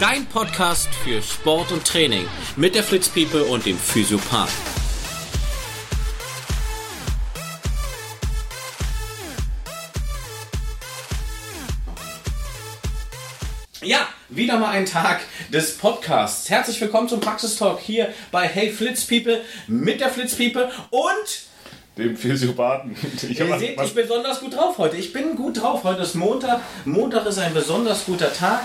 dein Podcast für Sport und Training mit der Flitzpiepe und dem Physiopath. Ja, wieder mal ein Tag des Podcasts. Herzlich willkommen zum Praxistalk hier bei Hey Flitzpiepe mit der Flitzpiepe und dem Physiopathen. Ihr seht, ich bin besonders gut drauf heute. Ich bin gut drauf. Heute ist Montag. Montag ist ein besonders guter Tag,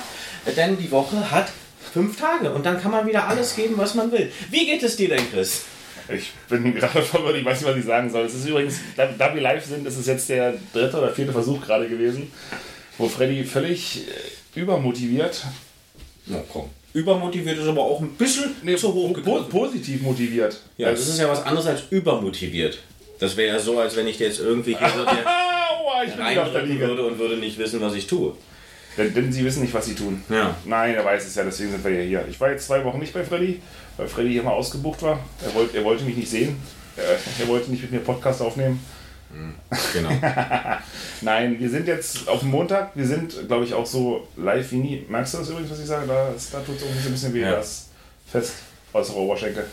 denn die Woche hat 5 Tage und dann kann man wieder alles geben, was man will. Wie geht es dir denn, Chris? Ich bin gerade verwirrt, ich weiß nicht, was ich sagen soll. Es ist übrigens, da wir live sind, ist es jetzt der 3. oder 4. Versuch gerade gewesen, wo Freddy völlig übermotiviert... Na komm. Übermotiviert ist aber auch ein bisschen zu hoch gegriffen. Positiv motiviert. Ja, das ist ja was anderes als übermotiviert. Das wäre ja so, als wenn ich dir jetzt irgendwie hier so reindrücken würde und würde nicht wissen, was ich tue. Denn sie wissen nicht, was sie tun. Ja. Nein, er weiß es ja, deswegen sind wir ja hier. Ich war jetzt 2 Wochen nicht bei Freddy, weil Freddy hier mal ausgebucht war. Er wollte mich nicht sehen. Er wollte nicht mit mir Podcast aufnehmen. Genau. Nein, wir sind jetzt auf dem Montag. Wir sind, glaube ich, auch so live wie nie. Merkst du das übrigens, was ich sage? Da tut es irgendwie ein bisschen weh. Ja. Das fest äußere Oberschenkel.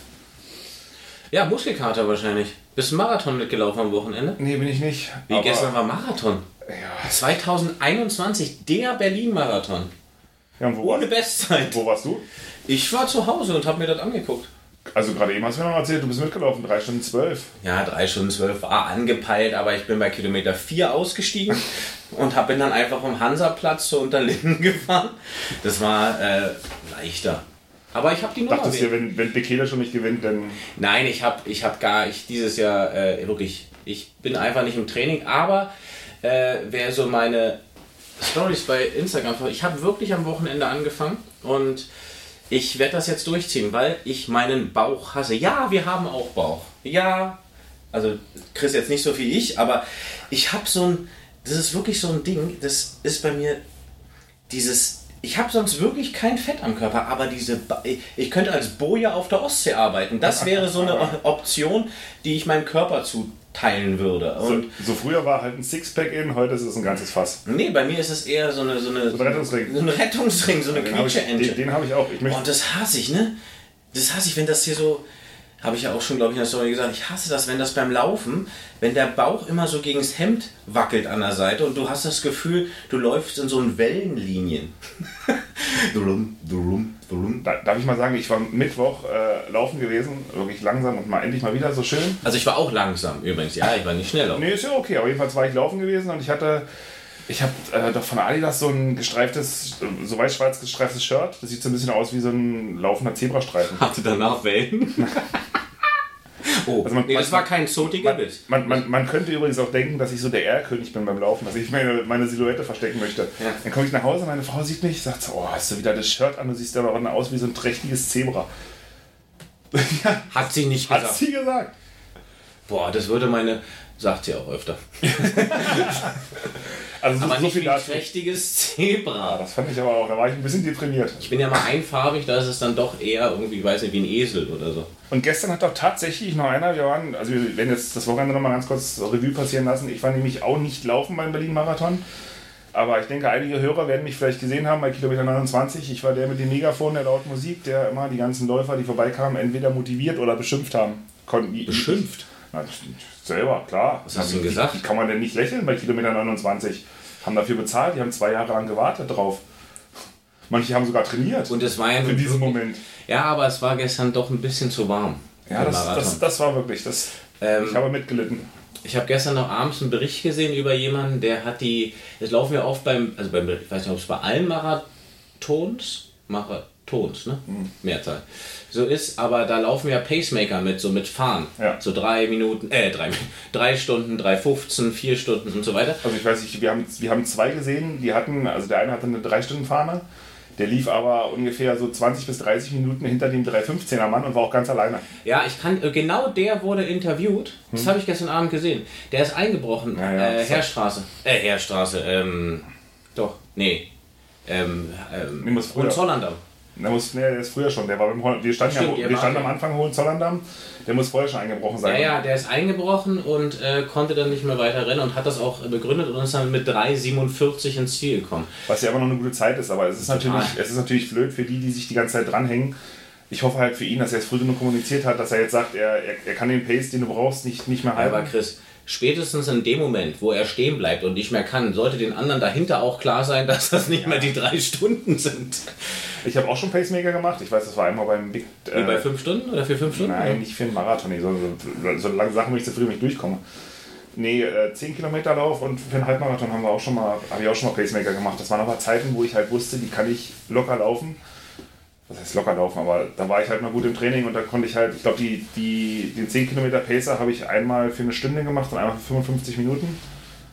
Ja, Muskelkater wahrscheinlich. Bist du Marathon mitgelaufen am Wochenende? Nee, bin ich nicht. Wie, gestern war Marathon? Ja. 2021, der Berlin-Marathon. Ja, und ohne Bestzeit. Wo warst du? Ich war zu Hause und habe mir das angeguckt. Also gerade eben hast du mir noch erzählt, du bist mitgelaufen, 3:12. Ja, 3:12 war angepeilt, aber ich bin bei Kilometer 4 ausgestiegen und bin dann einfach vom Hansaplatz zu Unterlinden gefahren. Das war leichter. Aber ich habe die Nummer. Dachtest du, wenn Bekele schon nicht gewinnt, dann... Nein, ich habe dieses Jahr wirklich, ich bin einfach nicht im Training, aber wer so meine Stories bei Instagram verfolgt, ich habe wirklich am Wochenende angefangen und ich werde das jetzt durchziehen, weil ich meinen Bauch hasse. Ja, wir haben auch Bauch. Ja, also Chris jetzt nicht so wie ich, aber ich habe das ist wirklich so ein Ding, das ist bei mir dieses... Ich habe sonst wirklich kein Fett am Körper, aber ich könnte als Boje auf der Ostsee arbeiten. Das wäre so eine Option, die ich meinem Körper zuteilen würde. Und so früher war halt ein Sixpack in, heute ist es ein ganzes Fass. Nee, bei mir ist es eher so ein Rettungsring. So ein Rettungsring, so eine Quietscheente. Den habe ich auch. Und das hasse ich, ne? Das hasse ich, wenn das hier so... Habe ich ja auch schon, glaube ich, in der Story gesagt, ich hasse das, wenn das beim Laufen, wenn der Bauch immer so gegen das Hemd wackelt an der Seite und du hast das Gefühl, du läufst in so einen Wellenlinien. Darf ich mal sagen, ich war Mittwoch laufen gewesen, wirklich langsam und endlich mal wieder so schön. Also ich war auch langsam übrigens, ja, ich war nicht schnell laufen. Nee, ist ja okay, aber jedenfalls war ich laufen gewesen und ich habe doch von Adidas so ein gestreiftes, so weiß-schwarz gestreiftes Shirt. Das sieht so ein bisschen aus wie so ein laufender Zebrastreifen. Hatte danach Wellen? Oh, also das war kein zotiger Bild. Man könnte übrigens auch denken, dass ich so der Erlkönig bin beim Laufen, dass ich meine Silhouette verstecken möchte. Ja. Dann komme ich nach Hause, meine Frau sieht mich, sagt so, oh, hast du wieder das Shirt an, du siehst aber auch aus wie so ein trächtiges Zebra. Ja. Hat sie nicht gesagt. Hat sie gesagt. Boah, das würde meine... Sagt sie auch öfter. Also aber so nicht viel ein prächtiges Zebra. Das fand ich aber auch, da war ich ein bisschen deprimiert. Ich bin ja mal einfarbig, da ist es dann doch eher irgendwie, weiß nicht, wie ein Esel oder so. Und gestern hat doch tatsächlich noch einer, wir werden jetzt das Wochenende nochmal ganz kurz Revue passieren lassen. Ich war nämlich auch nicht laufen beim Berlin-Marathon. Aber ich denke, einige Hörer werden mich vielleicht gesehen haben bei Kilometer 29. Ich war der mit dem Megafon, der laut Musik, der immer die ganzen Läufer, die vorbeikamen, entweder motiviert oder beschimpft haben. Beschimpft? Na, selber, klar. Was hast du gesagt? Wie kann man denn nicht lächeln bei Kilometer 29? Haben dafür bezahlt, die haben 2 Jahre lang gewartet drauf. Manche haben sogar trainiert. Und es war ja in diesem Moment. Ja, aber es war gestern doch ein bisschen zu warm. Ja, das war wirklich. Ich habe mitgelitten. Ich habe gestern noch abends einen Bericht gesehen über jemanden, der hat das laufen wir oft beim, ich weiß nicht, ob es bei allen Marathons, ne? Mhm. Mehrzahl. So ist, aber da laufen ja Pacemaker mit, so mit Fahren. Ja. So 3 Minuten, 3 Stunden, 3:15, 4 Stunden und so weiter. Also ich weiß nicht, wir haben 2 gesehen, der eine hatte eine 3-Stunden-Fahne, der lief aber ungefähr so 20 bis 30 Minuten hinter dem 3:15er Mann und war auch ganz alleine. Ja, genau der wurde interviewt, das habe ich gestern Abend gesehen. Der ist eingebrochen, Herrstraße, doch, nee, Hohenzollern-Damm. Der ist früher schon, der war wir standen am Anfang Hohenzollerndamm, der muss vorher schon eingebrochen sein. Ja, der ist eingebrochen und konnte dann nicht mehr weiter rennen und hat das auch begründet und ist dann mit 3,47 ins Ziel gekommen. Was ja immer noch eine gute Zeit ist, aber es ist natürlich blöd für die sich die ganze Zeit dranhängen. Ich hoffe halt für ihn, dass er es früh genug kommuniziert hat, dass er jetzt sagt, er kann den Pace, den du brauchst, nicht mehr halten. Aber Chris, spätestens in dem Moment, wo er stehen bleibt und nicht mehr kann, sollte den anderen dahinter auch klar sein, dass das nicht mehr die 3 Stunden sind. Ich habe auch schon Pacemaker gemacht. Ich weiß, das war einmal beim Big... bei 5 Stunden? Oder für 5 Stunden? Nein, nicht für einen Marathon. So lange Sachen, wo ich zufrieden nicht durchkomme. Nee, 10 Kilometer Lauf und für einen Halbmarathon habe ich auch schon mal Pacemaker gemacht. Das waren aber Zeiten, wo ich halt wusste, die kann ich locker laufen. Das heißt locker laufen, aber da war ich halt mal gut im Training und da konnte ich halt, ich glaube, den 10 Kilometer Pacer habe ich einmal für eine Stunde gemacht und einmal für 55 Minuten.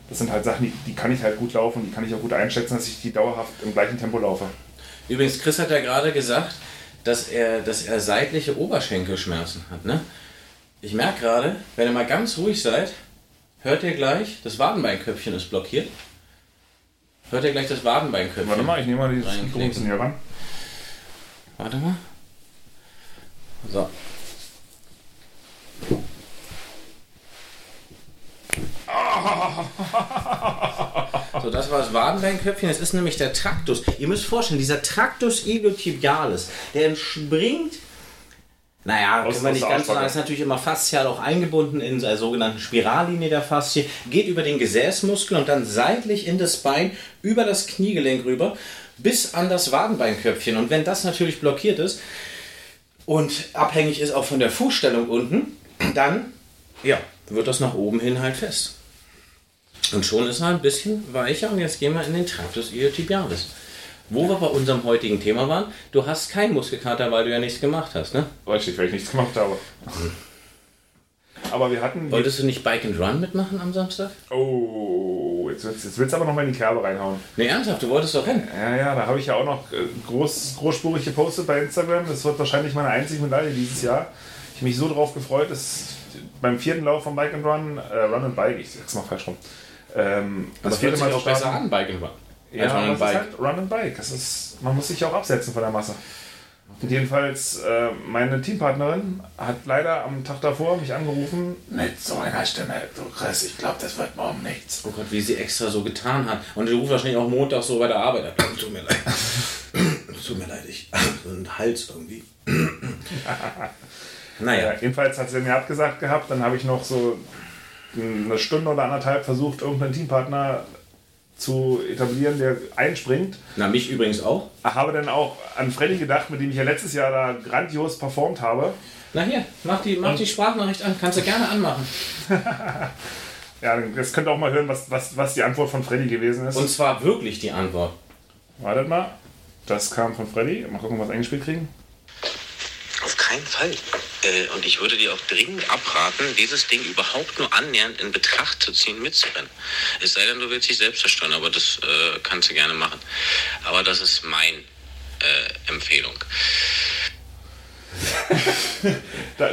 Das sind halt Sachen, die kann ich halt gut laufen, die kann ich auch gut einschätzen, dass ich die dauerhaft im gleichen Tempo laufe. Übrigens, Chris hat ja gerade gesagt, dass er seitliche Oberschenkelschmerzen hat, ne? Ich merke gerade, wenn ihr mal ganz ruhig seid, hört ihr gleich, das Wadenbeinköpfchen ist blockiert. Warte mal, ich nehme mal dieses Mikrofonchen hier ran. Warte mal. So. So, das war das Wadenbeinköpfchen. Das ist nämlich der Traktus. Ihr müsst vorstellen, dieser Traktus iliotibialis, der entspringt, können wir nicht ganz sagen, ist natürlich immer faszial auch eingebunden in der sogenannten Spirallinie der Faszie, geht über den Gesäßmuskel und dann seitlich in das Bein, über das Kniegelenk rüber, bis an das Wadenbeinköpfchen. Und wenn das natürlich blockiert ist und abhängig ist auch von der Fußstellung unten, dann wird das nach oben hin halt fest. Und schon ist er ein bisschen weicher. Und jetzt gehen wir in den Traktus iliotibialis. Wo wir bei unserem heutigen Thema waren, du hast keinen Muskelkater, weil du ja nichts gemacht hast, ne? Richtig, weil ich nichts gemacht habe. Aber wir hatten... Wolltest du nicht Bike and Run mitmachen am Samstag? Oh, jetzt willst du aber noch mal in die Kerbe reinhauen. Nee, ernsthaft, du wolltest doch rennen. Ja, da habe ich ja auch noch großspurig gepostet bei Instagram. Das wird wahrscheinlich meine einzige Medaille dieses Jahr. Ich habe mich so drauf gefreut, dass beim vierten Lauf von Bike and Run, Run and Bike, ich sag's mal falsch rum. Das vierte Mal auch besser an, Bike and Run. Ja, Run and Bike. Ist halt Run and Bike. Das ist, man muss sich auch absetzen von der Masse. Und jedenfalls, meine Teampartnerin hat leider am Tag davor mich angerufen. Mit so einer Stimme, du Chris, ich glaube, das wird morgen nichts. Oh Gott, wie sie extra so getan hat. Und sie ruft wahrscheinlich auch Montag so bei der Arbeit ab. Tut mir leid, ich habe so einen Hals irgendwie. Jedenfalls hat sie mir abgesagt gehabt. Dann habe ich noch so eine Stunde oder anderthalb versucht, irgendeinen Teampartner zu etablieren, der einspringt. Na, mich übrigens auch. Ich habe dann auch an Freddy gedacht, mit dem ich ja letztes Jahr da grandios performt habe. Na hier, mach die Sprachnachricht an, kannst du gerne anmachen. Ja, jetzt könnt ihr auch mal hören, was die Antwort von Freddy gewesen ist. Und zwar wirklich die Antwort. Wartet mal, das kam von Freddy. Mal gucken, was eingespielt kriegen. Auf keinen Fall. Und ich würde dir auch dringend abraten, dieses Ding überhaupt nur annähernd in Betracht zu ziehen, mitzurennen. Es sei denn, du willst dich selbst zerstören, aber das kannst du gerne machen. Aber das ist meine Empfehlung.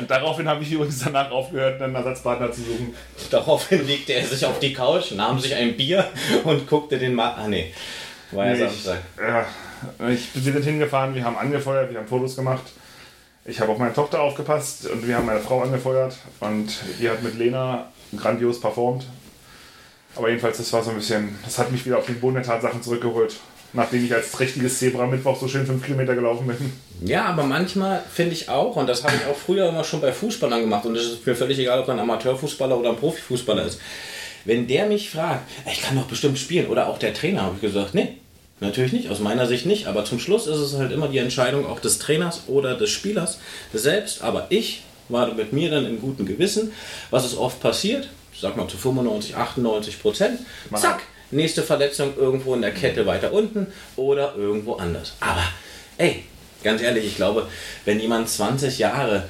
Daraufhin habe ich übrigens danach aufgehört, einen Ersatzpartner zu suchen. Daraufhin legte er sich auf die Couch, nahm sich ein Bier und guckte den Mann. Wir sind hingefahren, wir haben angefeuert, wir haben Fotos gemacht. Ich habe auf meine Tochter aufgepasst und wir haben meine Frau angefeuert und die hat mit Lena grandios performt. Aber jedenfalls, das war so ein bisschen, das hat mich wieder auf den Boden der Tatsachen zurückgeholt, nachdem ich als richtiges Zebra Mittwoch so schön 5 Kilometer gelaufen bin. Ja, aber manchmal finde ich auch, und das habe ich auch früher immer schon bei Fußballern gemacht, und es ist mir völlig egal, ob er ein Amateurfußballer oder ein Profifußballer ist. Wenn der mich fragt, ich kann doch bestimmt spielen, oder auch der Trainer, habe ich gesagt, nee. Natürlich nicht, aus meiner Sicht nicht, aber zum Schluss ist es halt immer die Entscheidung auch des Trainers oder des Spielers selbst, aber ich war mit mir dann im guten Gewissen, was ist oft passiert, ich sag mal zu 95%, 98%, zack, nächste Verletzung irgendwo in der Kette weiter unten oder irgendwo anders. Aber ganz ehrlich, ich glaube, wenn jemand 20 Jahre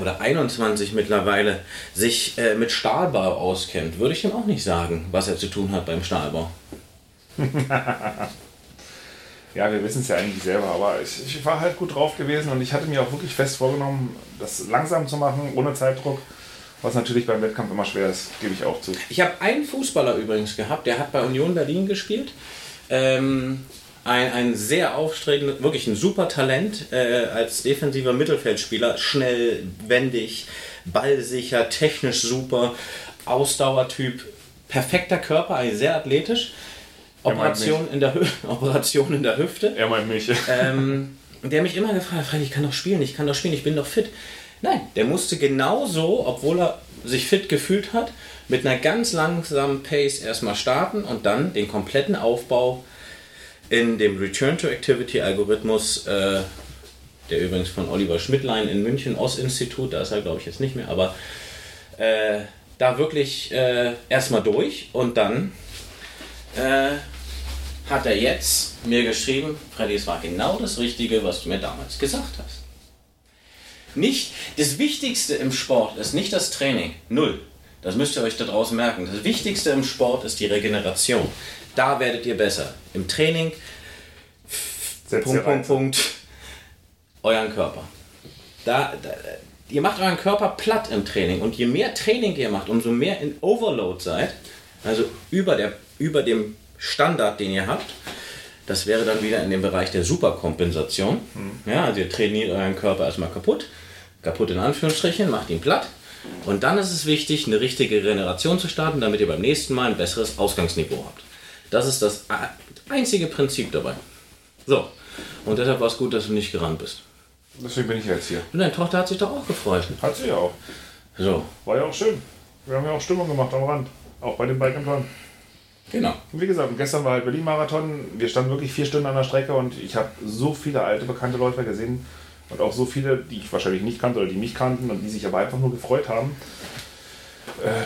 oder 21 mittlerweile sich mit Stahlbau auskennt, würde ich ihm auch nicht sagen, was er zu tun hat beim Stahlbau. Ja, wir wissen es ja eigentlich selber, aber ich war halt gut drauf gewesen und ich hatte mir auch wirklich fest vorgenommen, das langsam zu machen, ohne Zeitdruck, was natürlich beim Wettkampf immer schwer ist, gebe ich auch zu. Ich habe einen Fußballer übrigens gehabt, der hat bei Union Berlin gespielt, ein sehr aufstrebender, wirklich ein super Talent als defensiver Mittelfeldspieler, schnell, wendig, ballsicher, technisch super, Ausdauertyp, perfekter Körper, eigentlich sehr athletisch, Operation in der Hüfte. Er meint mich. Der mich immer gefragt hat, ich kann doch spielen, ich bin doch fit. Nein, der musste genauso, obwohl er sich fit gefühlt hat, mit einer ganz langsamen Pace erstmal starten und dann den kompletten Aufbau in dem Return-to-Activity-Algorithmus, der übrigens von Oliver Schmidlein in München, Ost-Institut, da ist er glaube ich jetzt nicht mehr, aber da wirklich erstmal durch und dann hat er jetzt mir geschrieben, Freddy, es war genau das Richtige, was du mir damals gesagt hast. Nicht, das Wichtigste im Sport ist nicht das Training, null. Das müsst ihr euch da draußen merken. Das Wichtigste im Sport ist die Regeneration. Da werdet ihr besser. Im Training, euren Körper. Ihr macht euren Körper platt im Training. Und je mehr Training ihr macht, umso mehr in Overload seid, also über dem Standard, den ihr habt, das wäre dann wieder in dem Bereich der Superkompensation. Ja, also ihr trainiert euren Körper erstmal kaputt in Anführungsstrichen, macht ihn platt. Und dann ist es wichtig, eine richtige Regeneration zu starten, damit ihr beim nächsten Mal ein besseres Ausgangsniveau habt. Das ist das einzige Prinzip dabei. So, und deshalb war es gut, dass du nicht gerannt bist. Deswegen bin ich jetzt hier. Und deine Tochter hat sich doch auch gefreut. Hat sie ja auch. So. War ja auch schön. Wir haben ja auch Stimmung gemacht am Rand. Auch bei dem Bike and Run. Genau. Wie gesagt, gestern war halt Berlin-Marathon. Wir standen wirklich 4 Stunden an der Strecke und ich habe so viele alte, bekannte Läufer gesehen. Und auch so viele, die ich wahrscheinlich nicht kannte oder die mich kannten und die sich aber einfach nur gefreut haben,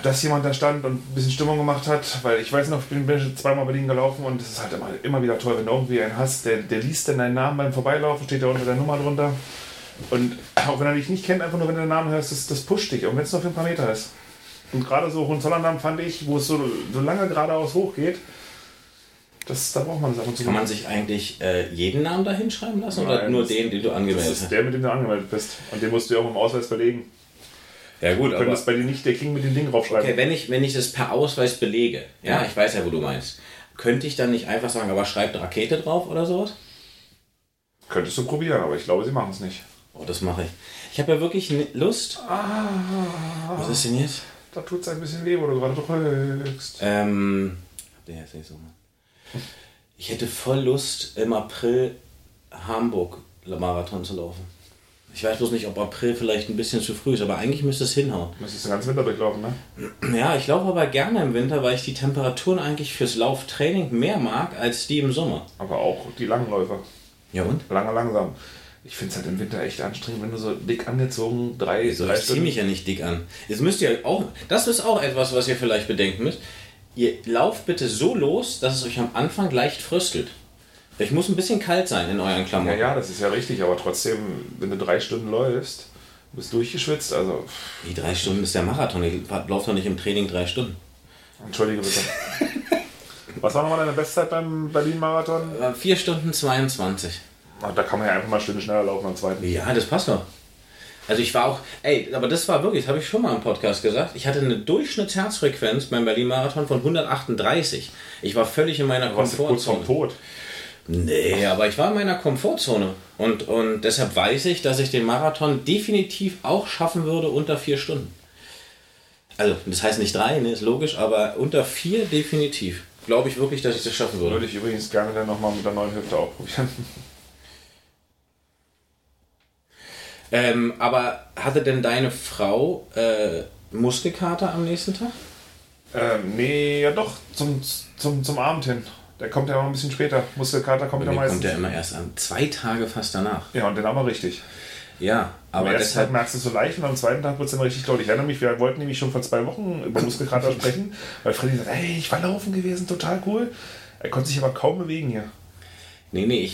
dass jemand da stand und ein bisschen Stimmung gemacht hat. Weil ich weiß noch, ich bin schon zweimal Berlin gelaufen und es ist halt immer wieder toll, wenn du irgendwie einen hast, der liest dann deinen Namen beim Vorbeilaufen, steht da unter der Nummer drunter. Und auch wenn er dich nicht kennt, einfach nur wenn du den Namen hörst, das pusht dich, auch wenn es nur für ein paar Meter ist. Und gerade so Hohenzollern-Damm fand ich, wo es so lange geradeaus hochgeht, da braucht man Sachen zu. Kann man sich eigentlich jeden Namen da hinschreiben lassen? Nein, oder nur den du angemeldet hast? Das ist der, mit dem du angemeldet bist. Und den musst du ja auch im Ausweis belegen. Ja gut, aber... Du könntest bei dir nicht der King mit dem Ding draufschreiben. Okay, wenn ich das per Ausweis belege, ja, ich weiß ja, wo du meinst, könnte ich dann nicht einfach sagen, aber schreibt Rakete drauf oder sowas? Könntest du probieren, aber ich glaube, sie machen es nicht. Oh, das mache ich. Ich habe ja wirklich Lust... Was ist denn jetzt? Da tut es ein bisschen weh, wo du gerade drückst. Den jetzt nicht so mal. Ich hätte voll Lust, im April Hamburg-Marathon zu laufen. Ich weiß bloß nicht, ob April vielleicht ein bisschen zu früh ist, aber eigentlich müsste es hinhauen. Müsstest du den ganzen Winter durchlaufen, ne? Ja, ich laufe aber gerne im Winter, weil ich die Temperaturen eigentlich fürs Lauftraining mehr mag, als die im Sommer. Aber auch die langen Läufer. Ja und? Lange, langsam. Ich finde es halt im Winter echt anstrengend, wenn du so dick angezogen, drei Stunden... Ich ziehe mich ja nicht dick an. Jetzt müsst ihr auch... Das ist auch etwas, was ihr vielleicht bedenken müsst. Ihr lauft bitte so los, dass es euch am Anfang leicht fröstelt. Ich muss ein bisschen kalt sein in euren Klamotten. Ja, das ist ja richtig, aber trotzdem, wenn du 3 Stunden läufst, bist du durchgeschwitzt. Also. Wie 3 Stunden ist der Marathon? Ich laufe doch nicht im Training 3 Stunden. Entschuldige bitte. Was war nochmal deine Bestzeit beim Berlin-Marathon? 4 Stunden 22. Ach, da kann man ja einfach mal eine Stunde schneller laufen am zweiten. Ja, das passt doch. Also ich war auch, aber das war wirklich, das habe ich schon mal im Podcast gesagt, ich hatte eine Durchschnittsherzfrequenz beim Berlin-Marathon von 138. Ich war völlig in meiner Komfortzone. Warst du kurz vorm Tod? Nee, aber ich war in meiner Komfortzone. Und deshalb weiß ich, dass ich den Marathon definitiv auch schaffen würde unter 4 Stunden. Also, das heißt nicht 3, ne, ist logisch, aber unter 4 definitiv. Glaube ich wirklich, dass ich das schaffen würde. Würde ich übrigens gerne dann nochmal mit der neuen Hüfte auch probieren. Aber hatte denn deine Frau Muskelkater am nächsten Tag? Nee, ja doch, zum Abend hin. Der kommt ja immer ein bisschen später. Muskelkater kommt ja meistens. Der kommt ja immer erst an 2 Tage fast danach. Ja, und den aber richtig. Ja, aber am ersten Tag merkst du es so leicht und am zweiten Tag wird es dann richtig laut. Ich erinnere mich, wir wollten nämlich schon vor 2 Wochen über Muskelkater sprechen, weil Freddy sagt, ey, ich war laufen gewesen, total cool. Er konnte sich aber kaum bewegen hier. Nee,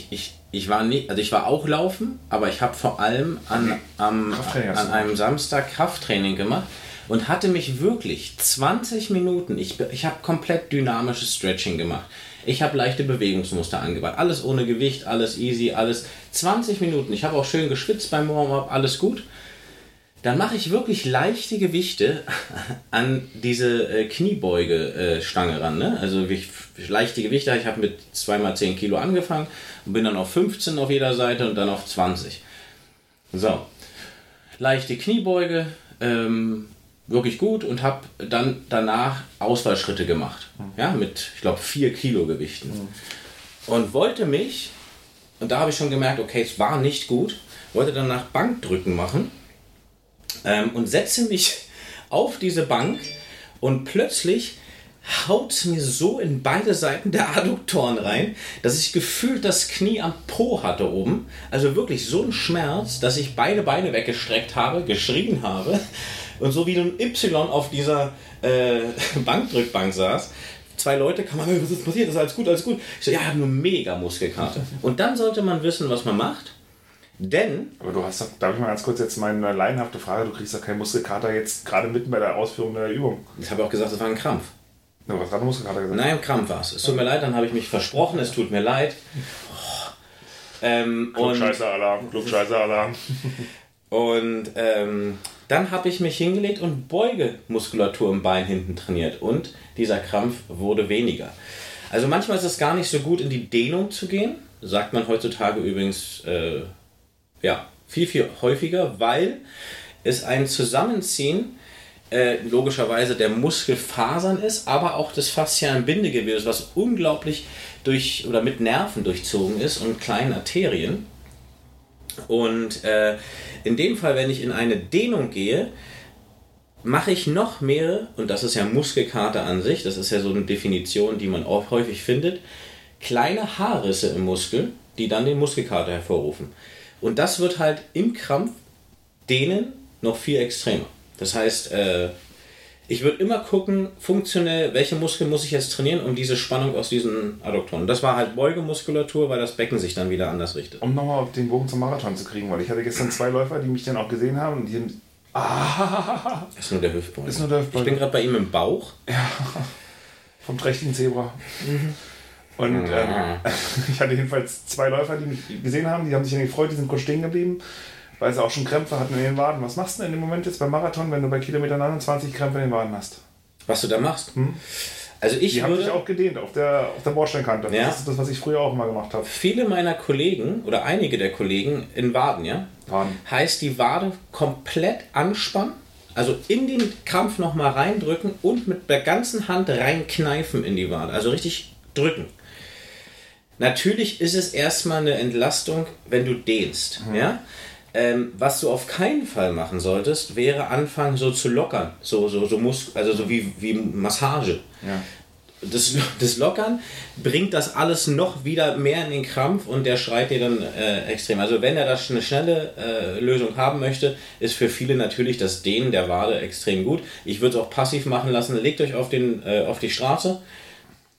ich war nicht, also ich war auch laufen, aber ich habe vor allem an einem Samstag Krafttraining gemacht und hatte mich wirklich 20 Minuten, ich habe komplett dynamisches Stretching gemacht. Ich habe leichte Bewegungsmuster angewandt, alles ohne Gewicht, alles easy, alles 20 Minuten. Ich habe auch schön geschwitzt beim Warm-up, alles gut. dann mache ich wirklich leichte Gewichte an diese Kniebeugestange ran. Ne? Also leichte Gewichte, ich habe mit 2x10 Kilo angefangen und bin dann auf 15 auf jeder Seite und dann auf 20. So, leichte Kniebeuge, wirklich gut, und habe dann danach Ausfallschritte gemacht. Ja, mit, ich glaube, 4 Kilo Gewichten. Und wollte mich, und da habe ich schon gemerkt, okay, es war nicht gut, wollte danach Bankdrücken machen. Und setze mich auf diese Bank und plötzlich haut es mir so in beide Seiten der Adduktoren rein, dass ich gefühlt das Knie am Po hatte oben. Also wirklich so ein Schmerz, dass ich beide Beine weggestreckt habe, geschrien habe und so wie ein Y auf dieser Bankdrückbank saß. 2 Leute, kann man, was ist passiert? Ist alles gut, alles gut. Ich so, ja, ich habe eine mega Muskelkarte. Und dann sollte man wissen, was man macht. Denn... Aber du hast doch, darf ich mal ganz kurz jetzt meine laienhafte Frage, du kriegst doch keinen Muskelkater jetzt gerade mitten bei der Ausführung der Übung. Ich habe auch gesagt, das war ein Krampf. Du hast gerade Muskelkater gesagt. Nein, Krampf war es. Es tut mir leid, dann habe ich mich versprochen, es tut mir leid. Klugscheißer-Alarm, Klugscheißer-Alarm. Und dann habe ich mich hingelegt und Beugemuskulatur im Bein hinten trainiert. Und dieser Krampf wurde weniger. Also manchmal ist es gar nicht so gut, in die Dehnung zu gehen. Sagt man heutzutage übrigens... ja, viel, viel häufiger, weil es ein Zusammenziehen logischerweise der Muskelfasern ist, aber auch des faszialen Bindegewebes, was unglaublich durch oder mit Nerven durchzogen ist und kleinen Arterien. Und in dem Fall, wenn ich in eine Dehnung gehe, mache ich noch mehr, und das ist ja Muskelkater an sich, das ist ja so eine Definition, die man auch häufig findet, kleine Haarrisse im Muskel, die dann den Muskelkater hervorrufen. Und das wird halt im Krampf dehnen noch viel extremer. Das heißt, ich würde immer gucken, funktionell, welche Muskeln muss ich jetzt trainieren, um diese Spannung aus diesen Adduktoren. Das war halt Beugemuskulatur, weil das Becken sich dann wieder anders richtet. Um nochmal auf den Bogen zum Marathon zu kriegen, weil ich hatte gestern 2 Läufer, die mich dann auch gesehen haben und die haben... Ah, ist nur der Hüftbeuger. Ich bin gerade bei ihm im Bauch. Ja, vom trächtigen Zebra. Und ich hatte jedenfalls 2 Läufer, die mich gesehen haben, die haben sich dann gefreut, die sind kurz stehen geblieben, weil sie auch schon Krämpfe hatten in den Waden. Was machst du denn in dem Moment jetzt beim Marathon, wenn du bei Kilometer 29 Krämpfe in den Waden hast? Was du da machst? Also die haben sich auch gedehnt auf der Bordsteinkante. Ja. Das ist das, was ich früher auch mal gemacht habe. Viele meiner Kollegen oder einige der Kollegen in Waden, ja? Waden. Heißt die Wade komplett anspannen, also in den Krampf nochmal reindrücken und mit der ganzen Hand reinkneifen in die Wade. Also richtig drücken. Natürlich ist es erstmal eine Entlastung, wenn du dehnst. Ja? Was du auf keinen Fall machen solltest, wäre anfangen so zu lockern. So wie Massage. Ja. Das Lockern bringt das alles noch wieder mehr in den Krampf und der schreit dir dann extrem. Also wenn er da eine schnelle Lösung haben möchte, ist für viele natürlich das Dehnen der Wade extrem gut. Ich würde es auch passiv machen lassen. Legt euch auf die Straße.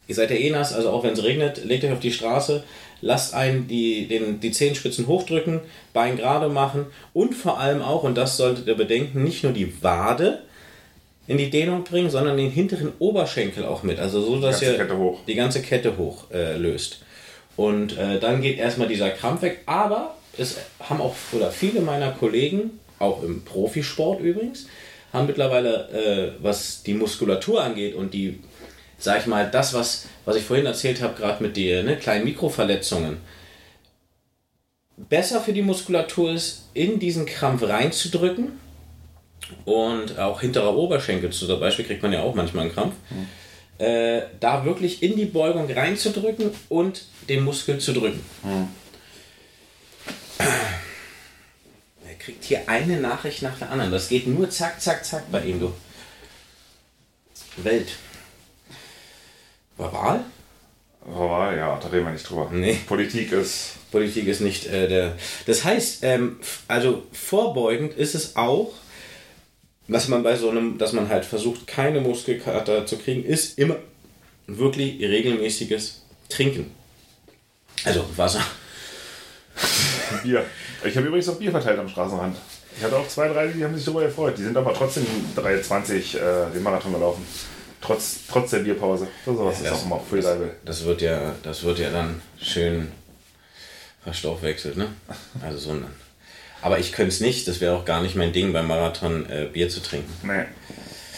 Ihr seid ja eh nass, also auch wenn es regnet, legt euch auf die Straße, lasst einen die Zehenspitzen hochdrücken, Bein gerade machen und vor allem auch, und das solltet ihr bedenken, nicht nur die Wade in die Dehnung bringen, sondern den hinteren Oberschenkel auch mit. Also so, dass ihr die ganze Kette hoch löst. Und dann geht erstmal dieser Krampf weg. Aber es haben auch viele meiner Kollegen, auch im Profisport übrigens, haben mittlerweile, was die Muskulatur angeht und die, sag ich mal, das, was ich vorhin erzählt habe, gerade mit den kleinen Mikroverletzungen, besser für die Muskulatur ist, in diesen Krampf reinzudrücken und auch hinterer Oberschenkel zum Beispiel, kriegt man ja auch manchmal einen Krampf, da wirklich in die Beugung reinzudrücken und den Muskel zu drücken. Er kriegt hier eine Nachricht nach der anderen. Das geht nur zack, zack, zack bei ihm, du. Welt. Verbal? Verbal, ja, da reden wir nicht drüber. Nee. Politik ist nicht der... Das heißt, also vorbeugend ist es auch, was man bei so einem, dass man halt versucht, keine Muskelkater zu kriegen, ist immer wirklich regelmäßiges Trinken. Also Wasser. Bier. Ich habe übrigens auch Bier verteilt am Straßenrand. Ich hatte auch 2, 3, die haben sich darüber gefreut. Die sind aber trotzdem 3:20 den Marathon gelaufen. Trotz der Bierpause. Sowas ist auch immer free level. Das wird ja dann schön verstoffwechselt, ne? Also so ein Aber ich könnte es nicht, das wäre auch gar nicht mein Ding, beim Marathon Bier zu trinken. Nee.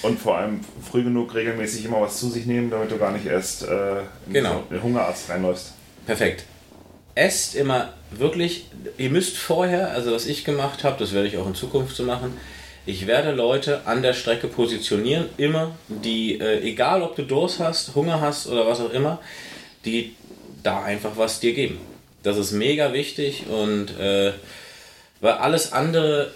Und vor allem früh genug regelmäßig immer was zu sich nehmen, damit du gar nicht erst in den Hungerarzt reinläufst. Perfekt. Esst immer wirklich, ihr müsst vorher, also was ich gemacht habe, das werde ich auch in Zukunft so machen, ich werde Leute an der Strecke positionieren, immer, die, egal ob du Durst hast, Hunger hast oder was auch immer, die da einfach was dir geben. Das ist mega wichtig und weil alles andere,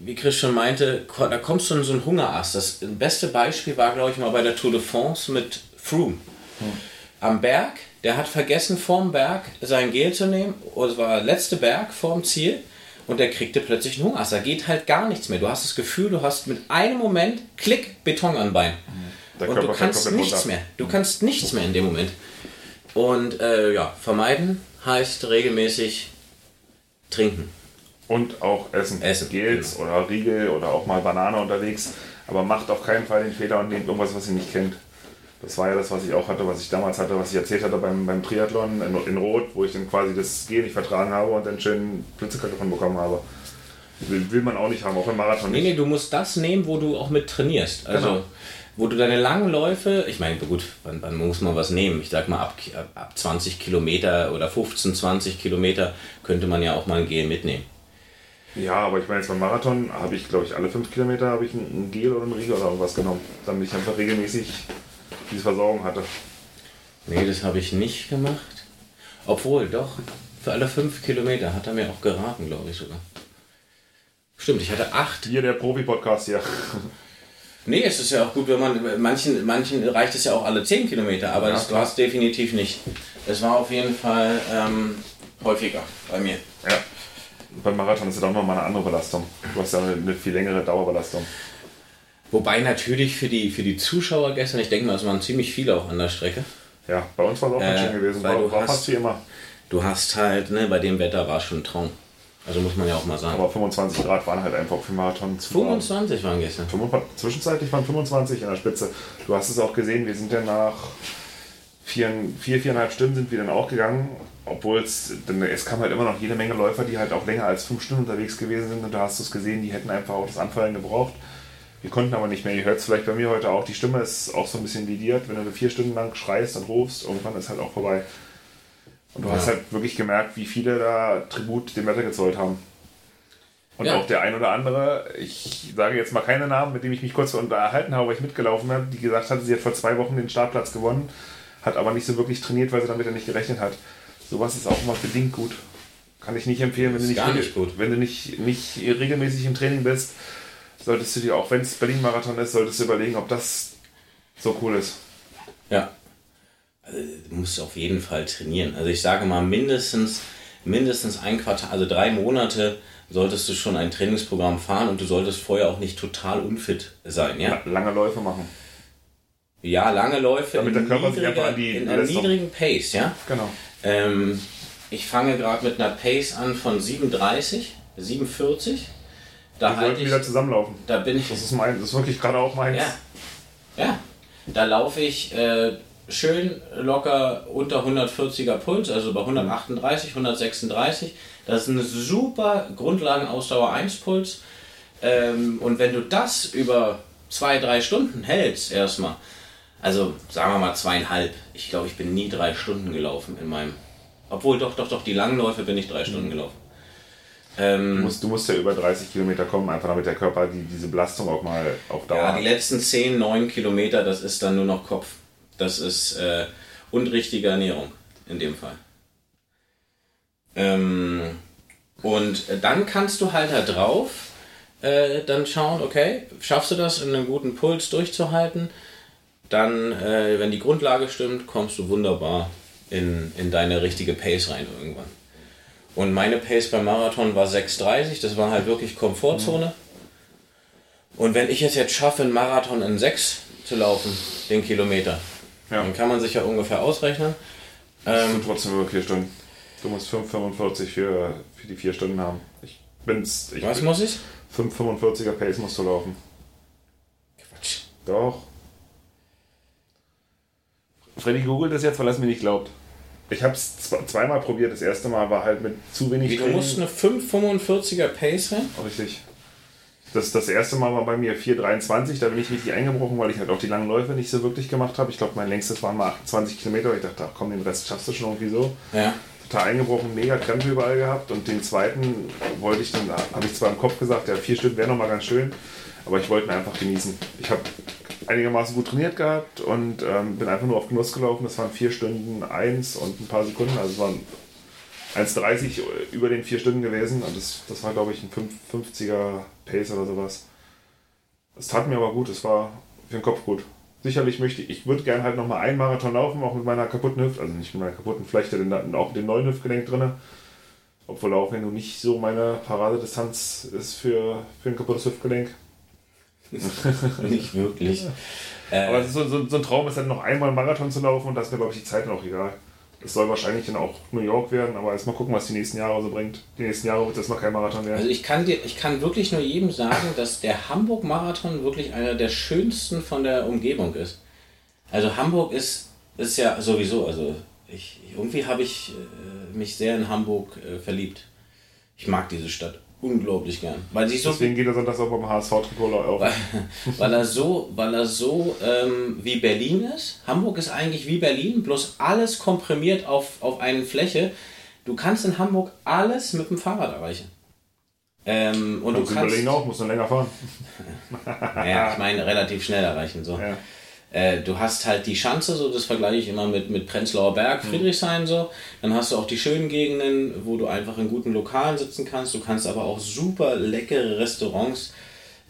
wie Chris schon meinte, da kommst du in so einen Hungerast. Das beste Beispiel war, glaube ich, mal bei der Tour de France mit Froome. Am Berg, der hat vergessen, vorm Berg sein Gel zu nehmen. Es war der letzte Berg vorm Ziel und der kriegte plötzlich einen Hungerast. Da geht halt gar nichts mehr. Du hast das Gefühl, du hast mit einem Moment, Klick, Beton am Bein. Und du kannst nichts mehr. Du kannst nichts mehr in dem Moment. Und vermeiden heißt regelmäßig trinken. Und auch Essen. Gels oder Riegel oder auch mal Banane unterwegs. Aber macht auf keinen Fall den Fehler und nehmt irgendwas, was ihr nicht kennt. Das war ja das, was ich auch hatte, was ich damals hatte, was ich erzählt hatte beim Triathlon in Rot, wo ich dann quasi das Gel nicht vertragen habe und dann schön Blitzekacke von bekommen habe. Will man auch nicht haben, auch im Marathon nicht. Nee, du musst das nehmen, wo du auch mit trainierst. Also genau. Wo du deine langen Läufe, ich meine, gut, wann muss man was nehmen? Ich sag mal, ab 20 Kilometer oder 15, 20 Kilometer könnte man ja auch mal ein Gel mitnehmen. Ja, aber ich meine, jetzt beim Marathon habe ich, glaube ich, alle 5 Kilometer habe ich ein Gel oder ein Riegel oder irgendwas genommen, damit ich einfach regelmäßig diese Versorgung hatte. Nee, das habe ich nicht gemacht. Obwohl, doch, für alle 5 Kilometer hat er mir auch geraten, glaube ich sogar. Stimmt, ich hatte 8. Hier der Profi-Podcast hier. Nee, es ist ja auch gut, wenn man, manchen reicht es ja auch alle 10 Kilometer, aber ja, das war es definitiv nicht. Es war auf jeden Fall häufiger bei mir. Ja, beim Marathon ist ja doch nochmal eine andere Belastung. Du hast ja eine viel längere Dauerbelastung. Wobei natürlich für die Zuschauer gestern, ich denke mal, es waren ziemlich viele auch an der Strecke. Ja, bei uns war es auch ganz schön gewesen, war fast wie immer. Du hast halt, ne, bei dem Wetter war es schon ein Traum. Also muss man ja auch mal sagen. Aber 25 Grad waren halt einfach für Marathon zu. 25 waren gestern. Zwischenzeitlich waren 25 an der Spitze. Du hast es auch gesehen, wir sind ja nach 4,5 Stunden sind wir dann auch gegangen. Obwohl es kam halt immer noch jede Menge Läufer, die halt auch länger als 5 Stunden unterwegs gewesen sind. Und da hast du es gesehen, die hätten einfach auch das Anfallen gebraucht. Wir konnten aber nicht mehr. Ihr hört es vielleicht bei mir heute auch. Die Stimme ist auch so ein bisschen lidiert. Wenn du 4 Stunden lang schreist und rufst, irgendwann ist halt auch vorbei. Und du hast halt wirklich gemerkt, wie viele da Tribut dem Wetter gezollt haben. Und auch der ein oder andere, ich sage jetzt mal keine Namen, mit dem ich mich kurz unterhalten habe, weil ich mitgelaufen habe, die gesagt hatte, sie hat vor 2 Wochen den Startplatz gewonnen, hat aber nicht so wirklich trainiert, weil sie damit nicht gerechnet hat. Sowas ist auch mal bedingt gut. Kann ich nicht empfehlen, wenn du nicht regelmäßig im Training bist, solltest du dir, auch wenn es Berlin-Marathon ist, solltest du überlegen, ob das so cool ist. Ja. Also, du musst auf jeden Fall trainieren. Also ich sage mal, mindestens ein Quartal, also 3 Monate solltest du schon ein Trainingsprogramm fahren und du solltest vorher auch nicht total unfit sein. Ja? Lange Läufe machen. Ja, lange Läufe damit in einem niedrigen Pace. Ja? Genau. Ich fange gerade mit einer Pace an von 47. Da die sollten wieder zusammenlaufen. Da bin ich, das ist wirklich gerade auch meins. Ja. Da laufe ich... schön locker unter 140er Puls, also bei 138, 136. Das ist eine super Grundlagenausdauer 1 Puls. Und wenn du das über 2-3 Stunden hältst erstmal, also sagen wir mal 2,5. Ich glaube, ich bin nie 3 Stunden gelaufen in meinem... Obwohl, doch, die langen Läufe bin ich 3 Stunden gelaufen. Du musst ja über 30 Kilometer kommen, einfach damit der Körper diese Belastung auch mal auf Dauer hat. Ja, die letzten 10, 9 Kilometer, das ist dann nur noch Kopf. Das ist unrichtige Ernährung in dem Fall. Und dann kannst du halt da drauf dann schauen, okay, schaffst du das in einem guten Puls durchzuhalten, dann, wenn die Grundlage stimmt, kommst du wunderbar in deine richtige Pace rein irgendwann. Und meine Pace beim Marathon war 6,30, das war halt wirklich Komfortzone. Und wenn ich es jetzt schaffe, einen Marathon in 6 zu laufen, den Kilometer, dann kann man sich ja ungefähr ausrechnen. Das sind trotzdem über 4 Stunden. Du musst 5,45 für die 4 Stunden haben. Muss ich? 5,45er Pace musst du laufen. Quatsch. Doch. Freddy googelt das jetzt, weil er es mir nicht glaubt. Ich habe es zweimal probiert. Das erste Mal war halt mit zu wenig Training. Du musst eine 5,45er Pace rennen? Richtig. Das erste Mal war bei mir 4,23. Da bin ich richtig eingebrochen, weil ich halt auch die langen Läufe nicht so wirklich gemacht habe. Ich glaube, mein längstes waren mal 28 Kilometer. Ich dachte, ach komm, den Rest schaffst du schon irgendwie so. Ja. Total eingebrochen, mega Krämpfe überall gehabt. Und den zweiten wollte ich dann, habe ich zwar im Kopf gesagt, ja, 4 Stunden wäre nochmal ganz schön. Aber ich wollte mir einfach genießen. Ich habe einigermaßen gut trainiert gehabt und bin einfach nur auf Genuss gelaufen. Das waren 4 Stunden 1 und ein paar Sekunden. Also es waren 1,30 über den 4 Stunden gewesen. Und das war, glaube ich, ein 5,50er Pace oder sowas. Es tat mir aber gut. Es war für den Kopf gut. Sicherlich würde gerne halt nochmal einen Marathon laufen, auch mit meiner kaputten Hüfte. Also nicht mit meiner kaputten Flechte, auch mit dem neuen Hüftgelenk drin. Obwohl auch wenn du nicht so meine Paradedistanz ist für ein kaputtes Hüftgelenk. Nicht wirklich. Aber so ein Traum ist dann noch einmal einen Marathon zu laufen und da ist mir, glaube ich, die Zeit noch egal. Es soll wahrscheinlich dann auch New York werden, aber erstmal gucken, was die nächsten Jahre so bringt. Die nächsten Jahre wird das noch kein Marathon werden. Also ich kann wirklich nur jedem sagen, dass der Hamburg-Marathon wirklich einer der schönsten von der Umgebung ist. Also Hamburg ist ja sowieso, also irgendwie habe ich mich sehr in Hamburg verliebt. Ich mag diese Stadt unglaublich gern. Weil sich so, deswegen geht er sonntags auch beim HSV-Trikot auf. Weil er so wie Berlin ist. Hamburg ist eigentlich wie Berlin, bloß alles komprimiert auf eine Fläche. Du kannst in Hamburg alles mit dem Fahrrad erreichen. Und du kannst in Berlin auch, musst du länger fahren. Ja, ich meine relativ schnell erreichen. So. Ja. Du hast halt die Schanze, so, das vergleiche ich immer mit Prenzlauer Berg, Friedrichshain, so. Dann hast du auch die schönen Gegenden, wo du einfach in guten Lokalen sitzen kannst. Du kannst aber auch super leckere Restaurants.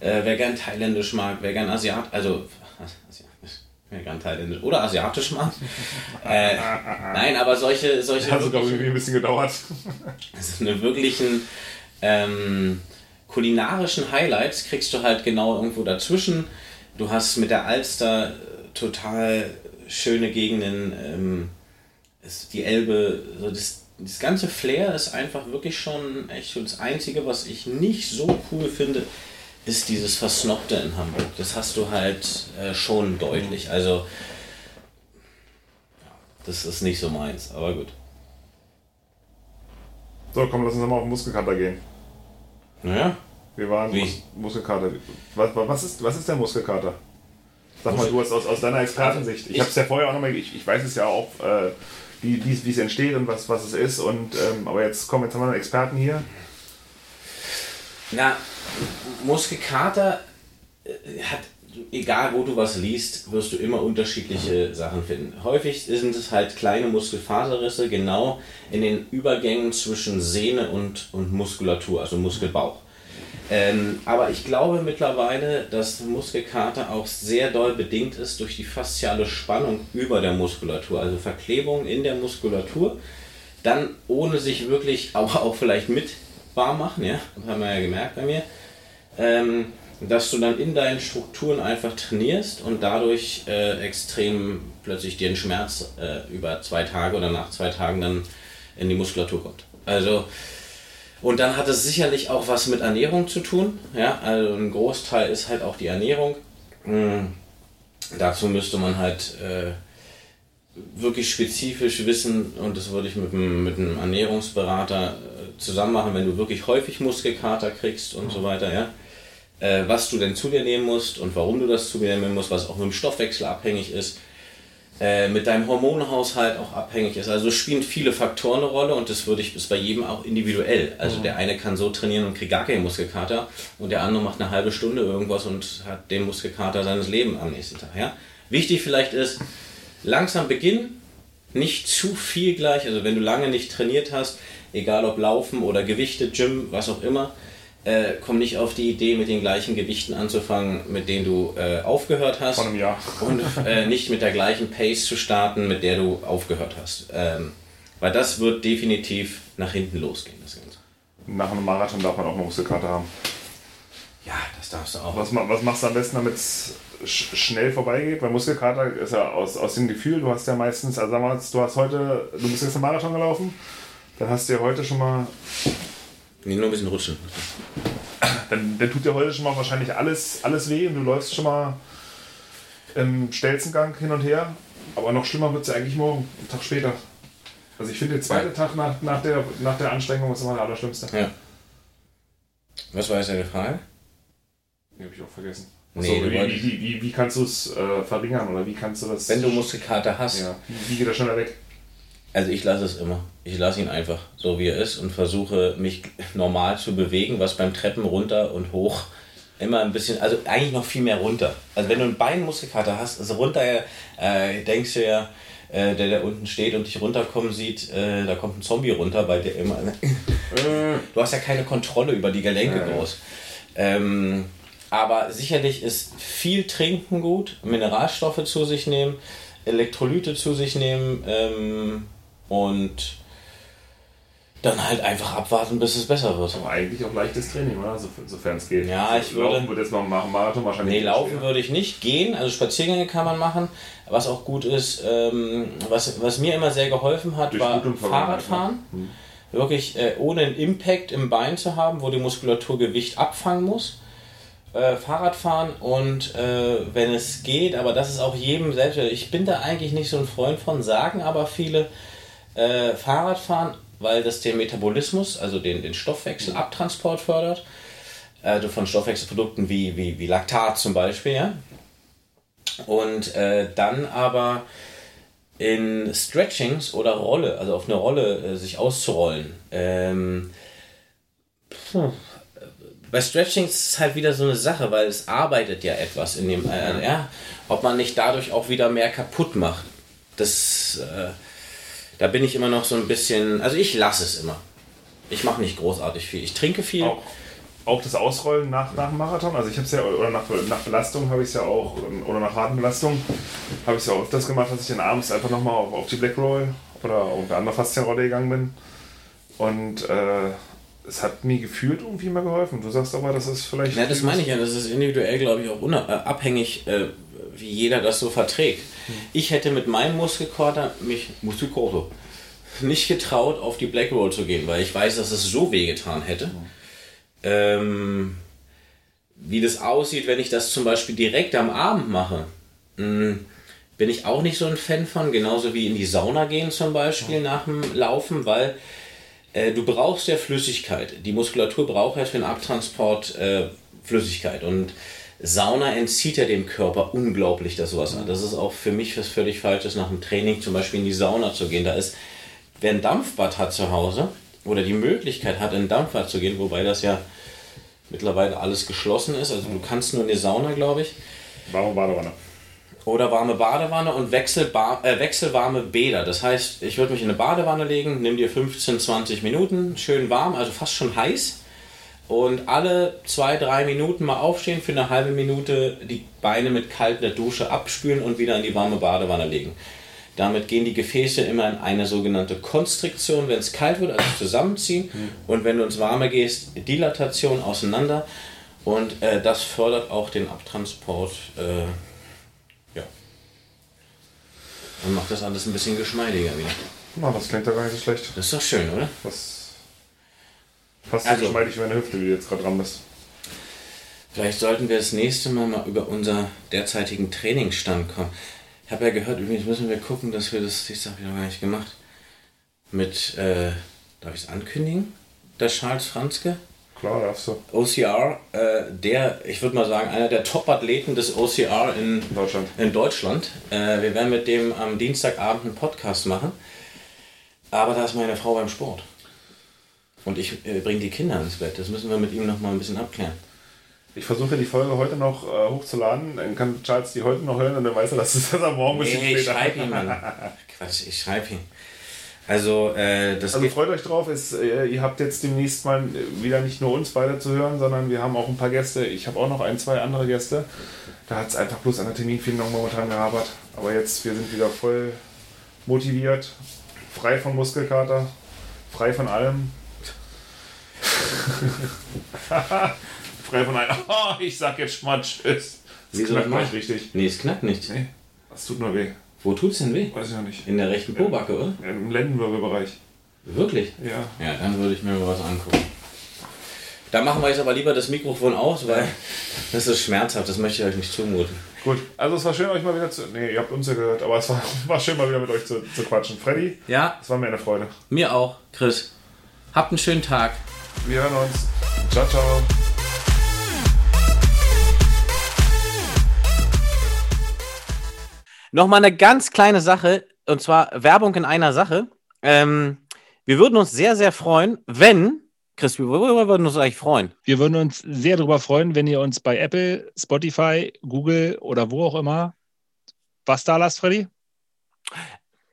Wer gern thailändisch mag, wer gern asiatisch, wer gern thailändisch oder asiatisch mag. Nein, aber solche. Hat sogar irgendwie ein bisschen gedauert. Also eine wirklichen kulinarischen Highlights kriegst du halt genau irgendwo dazwischen. Du hast mit der Alster total schöne Gegenden, die Elbe, so das ganze Flair ist einfach wirklich schon echt. Und das Einzige, was ich nicht so cool finde, ist dieses Versnobte in Hamburg. Das hast du halt schon deutlich. Also, ja, das ist nicht so meins, aber gut. So, komm, lass uns mal auf den Muskelkater gehen. Naja. Wir waren Muskelkater. Was ist der Muskelkater? Sag mal, du hast aus deiner Expertensicht. Ich habe es ja vorher auch nochmal, ich weiß es ja auch, wie es entsteht und was es ist. Und aber jetzt haben wir einen Experten hier. Na, Muskelkater hat, egal wo du was liest, wirst du immer unterschiedliche Sachen finden. Häufig sind es halt kleine Muskelfaserrisse, genau in den Übergängen zwischen Sehne und Muskulatur, also Muskelbauch. Aber ich glaube mittlerweile, dass Muskelkater auch sehr doll bedingt ist durch die fasziale Spannung über der Muskulatur, also Verklebung in der Muskulatur, dann ohne sich wirklich, aber auch vielleicht mit warm machen, ja, das haben wir ja gemerkt bei mir, dass du dann in deinen Strukturen einfach trainierst und dadurch extrem plötzlich dir ein Schmerz über 2 Tage oder nach 2 Tagen dann in die Muskulatur kommt. Also, und dann hat es sicherlich auch was mit Ernährung zu tun. Ja, also ein Großteil ist halt auch die Ernährung. Dazu müsste man halt wirklich spezifisch wissen, und das würde ich mit einem Ernährungsberater zusammen machen, wenn du wirklich häufig Muskelkater kriegst und so weiter, ja. Was du denn zu dir nehmen musst und warum du das zu dir nehmen musst, was auch mit dem Stoffwechsel abhängig ist, mit deinem Hormonhaushalt auch abhängig ist. Also spielen viele Faktoren eine Rolle und ist bei jedem auch individuell. Also der eine kann so trainieren und kriegt gar keinen Muskelkater und der andere macht eine halbe Stunde irgendwas und hat den Muskelkater seines Lebens am nächsten Tag. Ja? Wichtig vielleicht ist, langsam beginnen, nicht zu viel gleich, also wenn du lange nicht trainiert hast, egal ob Laufen oder Gewichte, Gym, was auch immer, komm nicht auf die Idee, mit den gleichen Gewichten anzufangen, mit denen du aufgehört hast. Vor einem Jahr. Und nicht mit der gleichen Pace zu starten, mit der du aufgehört hast. Weil das wird definitiv nach hinten losgehen, das Ganze. Nach einem Marathon darf man auch eine Muskelkater haben. Ja, das darfst du auch. Was machst du am besten, damit es schnell vorbeigeht? Weil Muskelkater ist ja aus dem Gefühl, du hast ja meistens, also sagen wir mal, du bist jetzt einen Marathon gelaufen, dann hast du ja heute schon mal... Nee, nur ein bisschen rutschen. Dann tut dir heute schon mal wahrscheinlich alles weh und du läufst schon mal im Stelzengang hin und her. Aber noch schlimmer wird es ja eigentlich morgen, einen Tag später. Also ich finde, der zweite Tag nach der Anstrengung ist immer der allerschlimmste. Ja. Was war jetzt deine Frage? Die habe ich auch vergessen. Nee, so, wie kannst du es verringern oder wie kannst du das... Wenn du Muskelkater hast. Ja. Wie geht das schneller weg? Also ich lasse es immer. Ich lasse ihn einfach so, wie er ist und versuche, mich normal zu bewegen, was beim Treppen runter und hoch immer ein bisschen... Also eigentlich noch viel mehr runter. Also wenn du einen Beinmuskelkater hast, also runter denkst du ja, der unten steht und dich runterkommen sieht, da kommt ein Zombie runter, weil der immer... Du hast ja keine Kontrolle über die Gelenke groß. Aber sicherlich ist viel Trinken gut, Mineralstoffe zu sich nehmen, Elektrolyte zu sich nehmen und dann halt einfach abwarten, bis es besser wird. Aber eigentlich auch leichtes Training, oder? Sofern es geht. Ja, ich würde... Laufen würde jetzt noch machen, Marathon wahrscheinlich nicht. Nee, laufen würde ich nicht. Gehen, also Spaziergänge kann man machen. Was auch gut ist, was mir immer sehr geholfen hat, war Fahrradfahren. Wirklich ohne einen Impact im Bein zu haben, wo die Muskulatur Gewicht abfangen muss. Fahrradfahren und wenn es geht, aber das ist auch jedem selbst. Ich bin da eigentlich nicht so ein Freund von, sagen aber viele Fahrradfahren, weil das den Metabolismus, also den Stoffwechselabtransport fördert, also von Stoffwechselprodukten wie Laktat zum Beispiel, ja? Und dann aber in Stretchings oder Rolle, also auf eine Rolle sich auszurollen. Bei Stretchings ist es halt wieder so eine Sache, weil es arbeitet ja etwas in dem, ja, ob man nicht dadurch auch wieder mehr kaputt macht. Das, da bin ich immer noch so ein bisschen, also ich lasse es immer. Ich mache nicht großartig viel, ich trinke viel. Auch das Ausrollen nach dem Marathon, also ich habe es ja, oder nach Belastung habe ich es ja auch, oder nach harten Belastung habe ich es ja auch öfters gemacht, dass ich dann abends einfach nochmal auf die Blackroll oder auf eine andere Faszienrolle gegangen bin und, es hat mir gefühlt irgendwie mal geholfen. Du sagst aber, das ist vielleicht... Ja, das meine ich ja. Das ist individuell, glaube ich, auch abhängig, wie jeder das so verträgt. Ich hätte mit meinem Muskelkater mich nicht getraut, auf die Blackroll zu gehen, weil ich weiß, dass es so wehgetan hätte. Mhm. Wie das aussieht, wenn ich das zum Beispiel direkt am Abend mache, bin ich auch nicht so ein Fan von. Genauso wie in die Sauna gehen zum Beispiel nach dem Laufen, weil... Du brauchst ja Flüssigkeit. Die Muskulatur braucht ja für den Abtransport Flüssigkeit. Und Sauna entzieht ja dem Körper unglaublich das Wasser. Das ist auch für mich was völlig Falsches, nach dem Training zum Beispiel in die Sauna zu gehen. Da ist, wer ein Dampfbad hat zu Hause oder die Möglichkeit hat, in ein Dampfbad zu gehen, wobei das ja mittlerweile alles geschlossen ist. Also du kannst nur in die Sauna, glaube ich. Warme Badewanne. Oder warme Badewanne und wechselwarme Bäder. Das heißt, ich würde mich in eine Badewanne legen, nimm dir 15, 20 Minuten, schön warm, also fast schon heiß. Und alle 2-3 Minuten mal aufstehen, für eine halbe Minute die Beine mit kalter Dusche abspülen und wieder in die warme Badewanne legen. Damit gehen die Gefäße immer in eine sogenannte Konstriktion, wenn es kalt wird, also zusammenziehen. Und wenn du ins Warme gehst, Dilatation auseinander. Und das fördert auch den Abtransport. Und macht das alles ein bisschen geschmeidiger wieder. Na, das klingt ja gar nicht so schlecht. Das ist doch schön, oder? Das passt so geschmeidig wie eine Hüfte, wie du jetzt gerade dran bist. Vielleicht sollten wir das nächste Mal über unseren derzeitigen Trainingsstand kommen. Ich habe ja gehört, übrigens müssen wir gucken, dass wir das, ich habe wieder gar nicht gemacht, mit, darf ich es ankündigen? Der Charles Franzke? Klar, darfst du. OCR, ich würde mal sagen, einer der Top-Athleten des OCR in Deutschland. Wir werden mit dem am Dienstagabend einen Podcast machen. Aber da ist meine Frau beim Sport. Und ich bringe die Kinder ins Bett. Das müssen wir mit ihm noch mal ein bisschen abklären. Ich versuche die Folge heute noch hochzuladen. Dann kann Charles die heute noch hören und dann weiß er, dass es das am Morgen bisschen später. Nee, ich schreibe ihn, Mann. Quatsch, ich schreibe ihn. Also, freut euch drauf, ihr habt jetzt demnächst mal wieder nicht nur uns beide zu hören, sondern wir haben auch ein paar Gäste. Ich habe auch noch 1-2 andere Gäste. Da hat es einfach bloß an der Terminfindung momentan gehabert. Aber jetzt, wir sind wieder voll motiviert, frei von Muskelkater, frei von allem. Frei von allem. Oh, ich sag jetzt mal tschüss. Es knackt nicht richtig. Nee, es knackt nicht. Nee, das tut nur weh. Wo tut's denn weh? Weiß ich noch nicht. In der rechten Pobacke, oder? Im Lendenwirbelbereich. Wirklich? Ja. Ja, dann würde ich mir mal was angucken. Da machen wir jetzt aber lieber das Mikrofon aus, weil das ist schmerzhaft, das möchte ich euch nicht zumuten. Gut, also es war schön, euch mal wieder zu... Ne, ihr habt uns ja gehört, aber es war schön, mal wieder mit euch zu quatschen. Freddy? Ja? Es war mir eine Freude. Mir auch, Chris. Habt einen schönen Tag. Wir hören uns. Ciao, ciao. Nochmal eine ganz kleine Sache, und zwar Werbung in einer Sache. Wir würden uns sehr, sehr freuen, wenn... Chris, worüber würden wir uns eigentlich freuen? Wir würden uns sehr darüber freuen, wenn ihr uns bei Apple, Spotify, Google oder wo auch immer was da lasst, Freddy?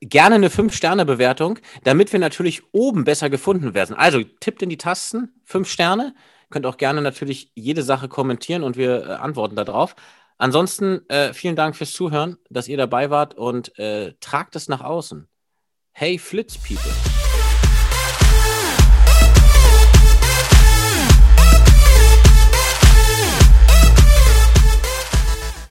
Gerne eine 5-Sterne-Bewertung, damit wir natürlich oben besser gefunden werden. Also tippt in die Tasten, 5 Sterne. Könnt auch gerne natürlich jede Sache kommentieren und wir antworten darauf. Ansonsten vielen Dank fürs Zuhören, dass ihr dabei wart und tragt es nach außen. Hey Flitzpiepe!